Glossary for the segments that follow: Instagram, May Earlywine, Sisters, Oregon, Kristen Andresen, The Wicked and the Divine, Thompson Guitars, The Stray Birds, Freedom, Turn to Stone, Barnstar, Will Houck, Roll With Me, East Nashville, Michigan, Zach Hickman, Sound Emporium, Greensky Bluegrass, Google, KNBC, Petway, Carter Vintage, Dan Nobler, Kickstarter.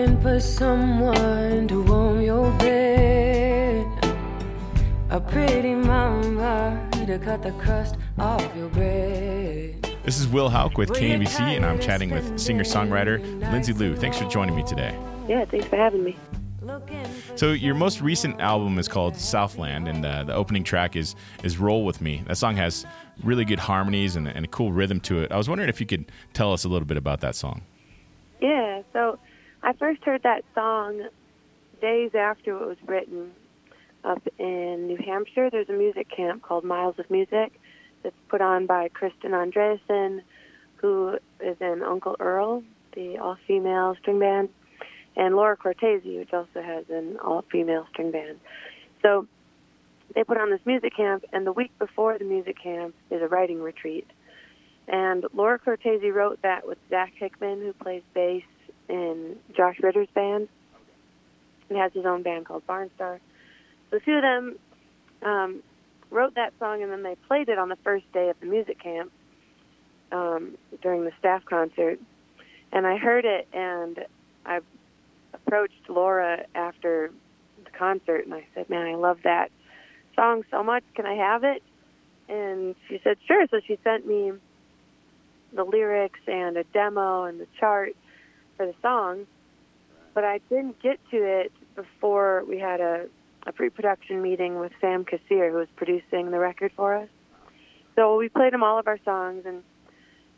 looking for someone to warm your bed, a pretty mama to cut the crust off your bread. This is Will Houck with KNBC, and I'm chatting with singer-songwriter Lindsay Liu. Thanks for joining me today. Yeah, thanks for having me. So your most recent album is called Southland, and the opening track is Roll With Me. That song has really good harmonies and a cool rhythm to it. I was wondering if you could tell us a little bit about that song. Yeah, so I first heard that song days after it was written up in New Hampshire. There's a music camp called Miles of Music that's put on by Kristen Andresen, who is in Uncle Earl, the all-female string band, and Laura Cortese, which also has an all-female string band. So they put on this music camp, and the week before the music camp is a writing retreat. And Laura Cortese wrote that with Zach Hickman, who plays bass in Josh Ritter's band, and has his own band called Barnstar. So the two of them wrote that song, and then they played it on the first day of the music camp during the staff concert. And I heard it, and I approached Laura after the concert, and I said, "Man, I love that song so much. Can I have it?" And she said, "Sure." So she sent me the lyrics and a demo and the chart for the song, but I didn't get to it before we had a pre-production meeting with Sam Kassir, who was producing the record for us. So we played him all of our songs, and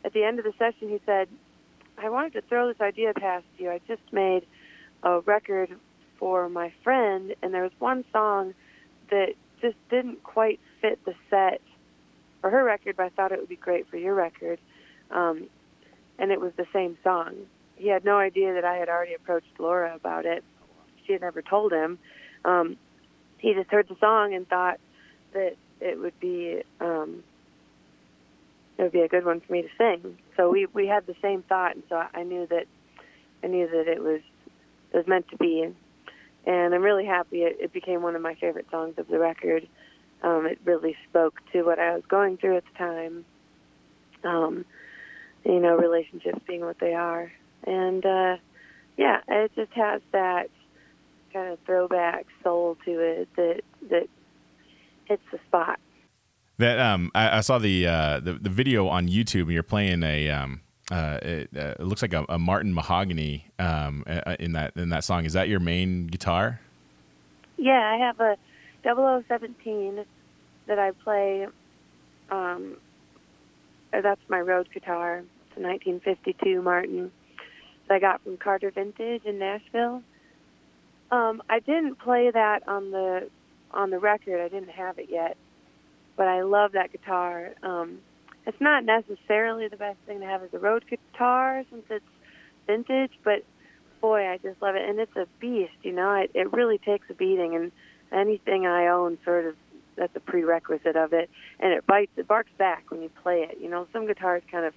at the end of the session he said, "I wanted to throw this idea past you. I just made a record for my friend, and there was one song that just didn't quite fit the set for her record, but I thought it would be great for your record." And it was the same song. He had no idea that I had already approached Laura about it. She had never told him. He just heard the song and thought that it would be a good one for me to sing. So we had the same thought, and so I knew that it was meant to be. And I'm really happy it became one of my favorite songs of the record. It really spoke to what I was going through at the time. You know, relationships being what they are. And, yeah, it just has that kind of throwback soul to it that hits the spot. That I saw the video on YouTube, and you're playing it looks like a Martin Mahogany in that song. Is that your main guitar? Yeah, I have a 0017 that I play. That's my road guitar. It's a 1952 Martin that I got from Carter Vintage in Nashville. I didn't play that on the record. I didn't have it yet, but I love that guitar. It's not necessarily the best thing to have as a road guitar since it's vintage, but boy, I just love it. And it's a beast, you know. It really takes a beating, and anything I own sort of, that's a prerequisite of it. And it barks back when you play it. You know, some guitars kind of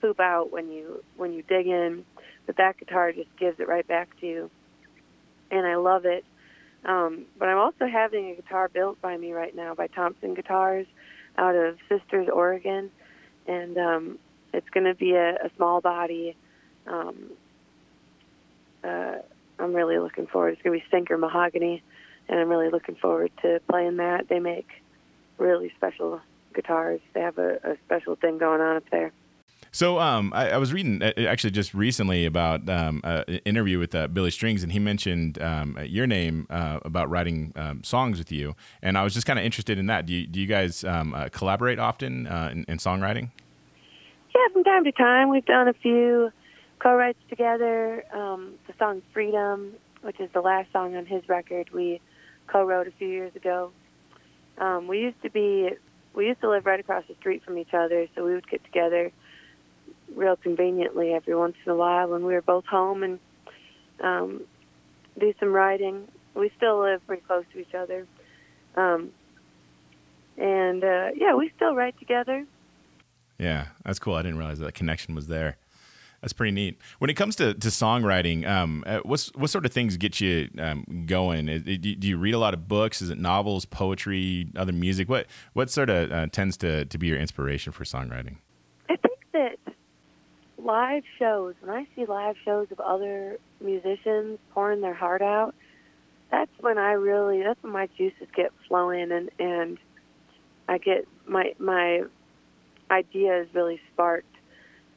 poop out when you dig in, but that guitar just gives it right back to you. And I love it. But I'm also having a guitar built by me right now by Thompson Guitars out of Sisters, Oregon. And it's going to be a small body. I'm really looking forward. It's going to be Stinker Mahogany. And I'm really looking forward to playing that. They make really special guitars. They have a special thing going on up there. So I was reading actually just recently about an interview with Billy Strings, and he mentioned your name about writing songs with you. And I was just kind of interested in that. Do you guys collaborate often in songwriting? Yeah, from time to time. We've done a few co-writes together. The song Freedom, which is the last song on his record, we co-wrote a few years ago. We used to live right across the street from each other, so we would get together real conveniently every once in a while when we were both home and do some writing. We still live pretty close to each other. And we still write together. Yeah, that's cool. I didn't realize that connection was there. That's pretty neat. When it comes to songwriting, what sort of things get you going? Do you read a lot of books? Is it novels, poetry, other music? What sort of tends to be your inspiration for songwriting? I think that live shows, when I see live shows of other musicians pouring their heart out, that's when my juices get flowing and I get my ideas really sparked.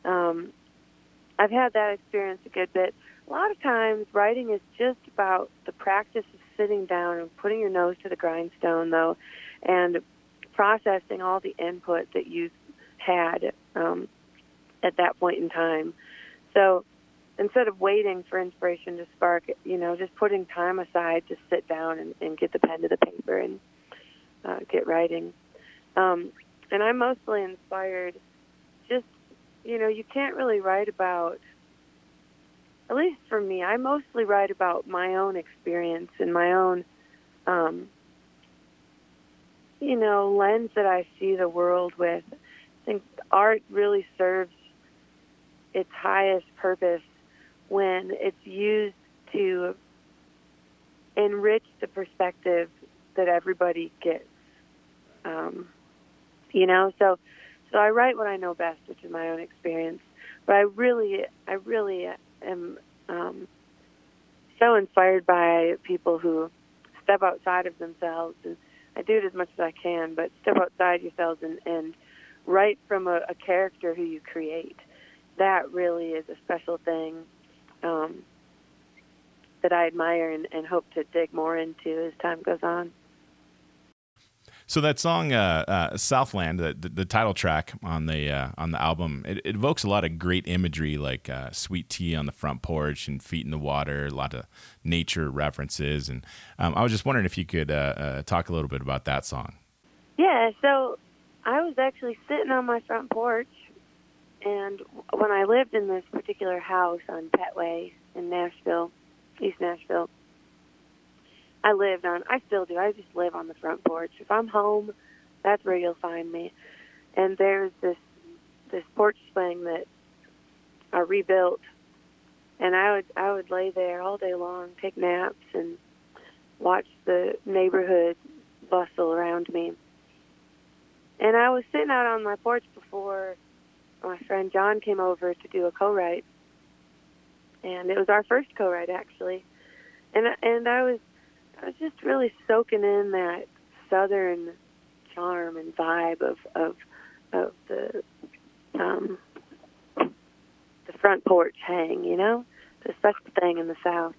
I've had that experience a good bit. A lot of times writing is just about the practice of sitting down and putting your nose to the grindstone, though, and processing all the input that you've had at that point in time. So instead of waiting for inspiration to spark, just putting time aside to sit down and get the pen to the paper and get writing. And I'm mostly inspired just, you can't really write about, at least for me, I mostly write about my own experience and my own, lens that I see the world with. I think art really serves its highest purpose when it's used to enrich the perspective that everybody gets. So I write what I know best, which is my own experience. But I really am so inspired by people who step outside of themselves, and I do it as much as I can, but step outside yourselves and write from a character who you create. That really is a special thing that I admire and hope to dig more into as time goes on. So that song "Southland," the title track on the album, it evokes a lot of great imagery, like sweet tea on the front porch and feet in the water, a lot of nature references. And I was just wondering if you could talk a little bit about that song. Yeah, so I was actually sitting on my front porch, and when I lived in this particular house on Petway in Nashville, East Nashville, I still do, I just live on the front porch. If I'm home, that's where you'll find me. And there's this porch swing that I rebuilt, and I would lay there all day long, take naps, and watch the neighborhood bustle around me. And I was sitting out on my porch before my friend John came over to do a co-write, and it was our first co-write, actually. And I was just really soaking in that southern charm and vibe of the front porch hang, the special thing in the South.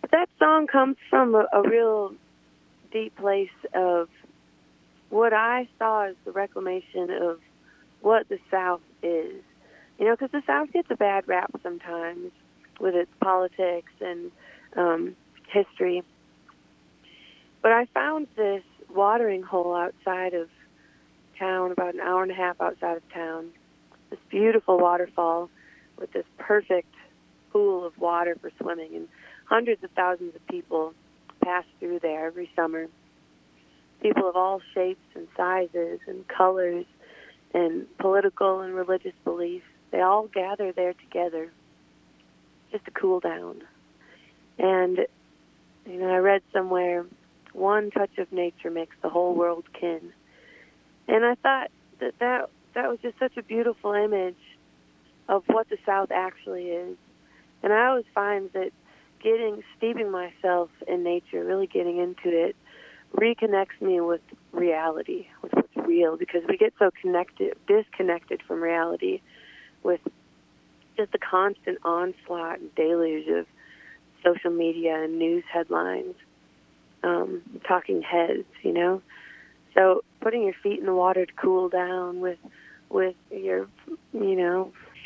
But that song comes from a real deep place of what I saw as the reclamation of what the South is, because the South gets a bad rap sometimes with its politics and history. But I found this watering hole outside of town, about an hour and a half outside of town, this beautiful waterfall with this perfect pool of water for swimming, and hundreds of thousands of people pass through there every summer. People of all shapes and sizes and colors and political and religious beliefs, they all gather there together just to cool down. And, I read somewhere, one touch of nature makes the whole world kin. And I thought that was just such a beautiful image of what the South actually is. And I always find that steeping myself in nature, really getting into it, reconnects me with reality, with what's real, because we get so disconnected from reality with just the constant onslaught and deluge of social media and news headlines, talking heads, So putting your feet in the water to cool down with your,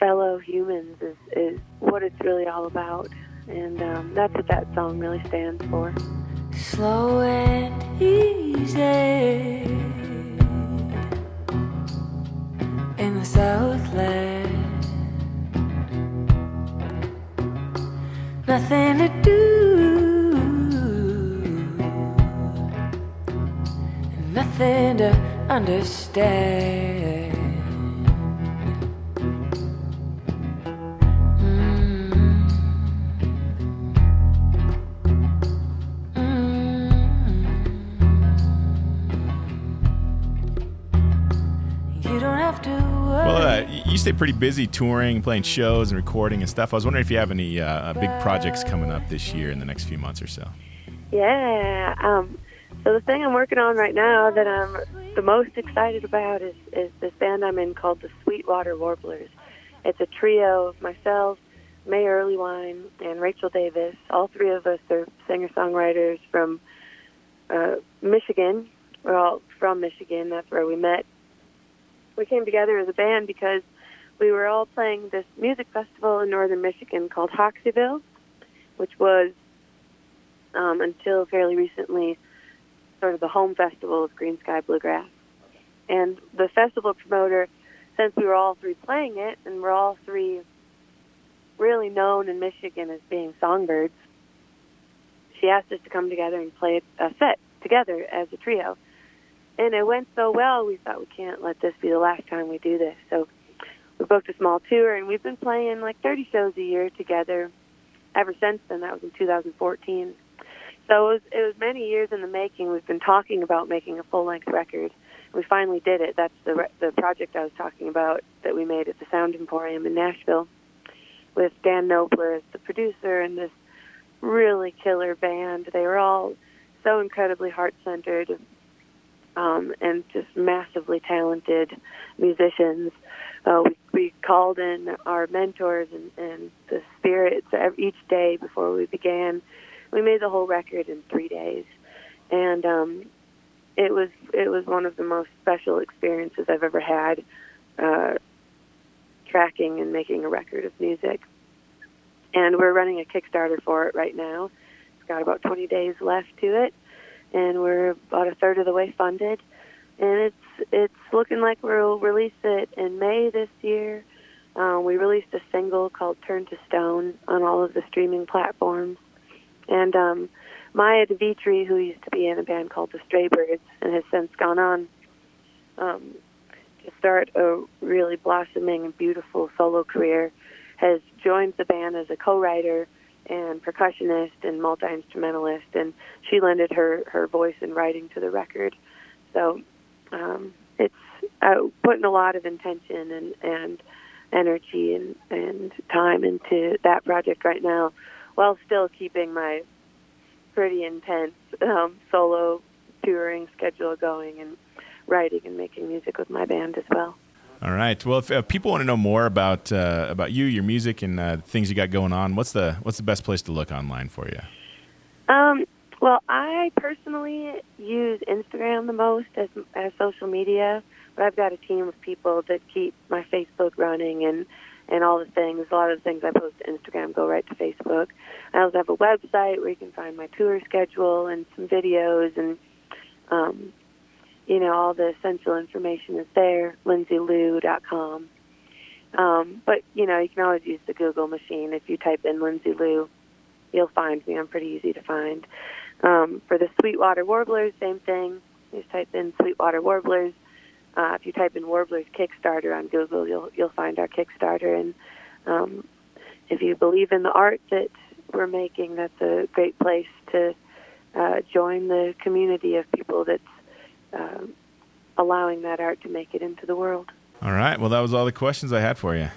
fellow humans is what it's really all about. And that's what that song really stands for. Slow and easy in the Southland, nothing to do and nothing to understand. You don't have to stay pretty busy touring, playing shows and recording and stuff. I was wondering if you have any big projects coming up this year in the next few months or so. Yeah. So the thing I'm working on right now that I'm the most excited about is this band I'm in called the Sweetwater Warblers. It's a trio of myself, May Earlywine, and Rachel Davis. All three of us are singer-songwriters from Michigan. We're all from Michigan. That's where we met. We came together as a band because we were all playing this music festival in northern Michigan called Hoxieville, which was, until fairly recently, sort of the home festival of Greensky Bluegrass. And the festival promoter, since we were all three playing it, and we're all three really known in Michigan as being songbirds, she asked us to come together and play a set together as a trio. And it went so well, we thought we can't let this be the last time we do this. So we booked a small tour, and we've been playing like 30 shows a year together ever since then. That was in 2014. So it was many years in the making. We've been talking about making a full-length record. We finally did it. That's the project I was talking about that we made at the Sound Emporium in Nashville with Dan Nobler as the producer and this really killer band. They were all so incredibly heart-centered and just massively talented musicians. We called in our mentors and the spirits each day before we began. We made the whole record in 3 days, and it was one of the most special experiences I've ever had, tracking and making a record of music. And we're running a Kickstarter for it right now. It's got about 20 days left to it, and we're about a third of the way funded. And it's looking like we'll release it in May this year. We released a single called Turn to Stone on all of the streaming platforms. And Maya DeVitri, who used to be in a band called The Stray Birds and has since gone on to start a really blossoming and beautiful solo career, has joined the band as a co-writer and percussionist and multi-instrumentalist, and she lended her voice and writing to the record. So it's putting a lot of intention and energy and time into that project right now, while still keeping my pretty intense solo touring schedule going and writing and making music with my band as well. All right. Well, if people want to know more about you, your music, and things you got going on, what's the best place to look online for you? Well, I personally use Instagram the most as social media, but I've got a team of people that keep my Facebook running and all the things. A lot of the things I post to Instagram go right to Facebook. I also have a website where you can find my tour schedule and some videos, and all the essential information is there, LindsayLou.com. But, you can always use the Google machine. If you type in Lindsay Liu, you'll find me. I'm pretty easy to find. For the Sweetwater Warblers, same thing. You just type in Sweetwater Warblers. If you type in Warblers Kickstarter on Google, you'll find our Kickstarter. And if you believe in the art that we're making, that's a great place to join the community of people that's allowing that art to make it into the world. All right. Well, that was all the questions I had for you.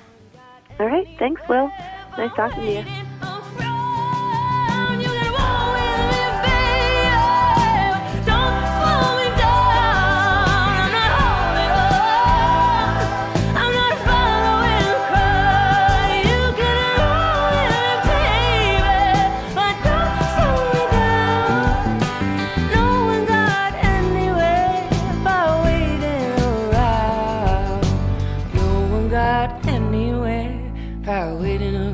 All right. Thanks, Will. Nice talking to you. Anyway, by waiting on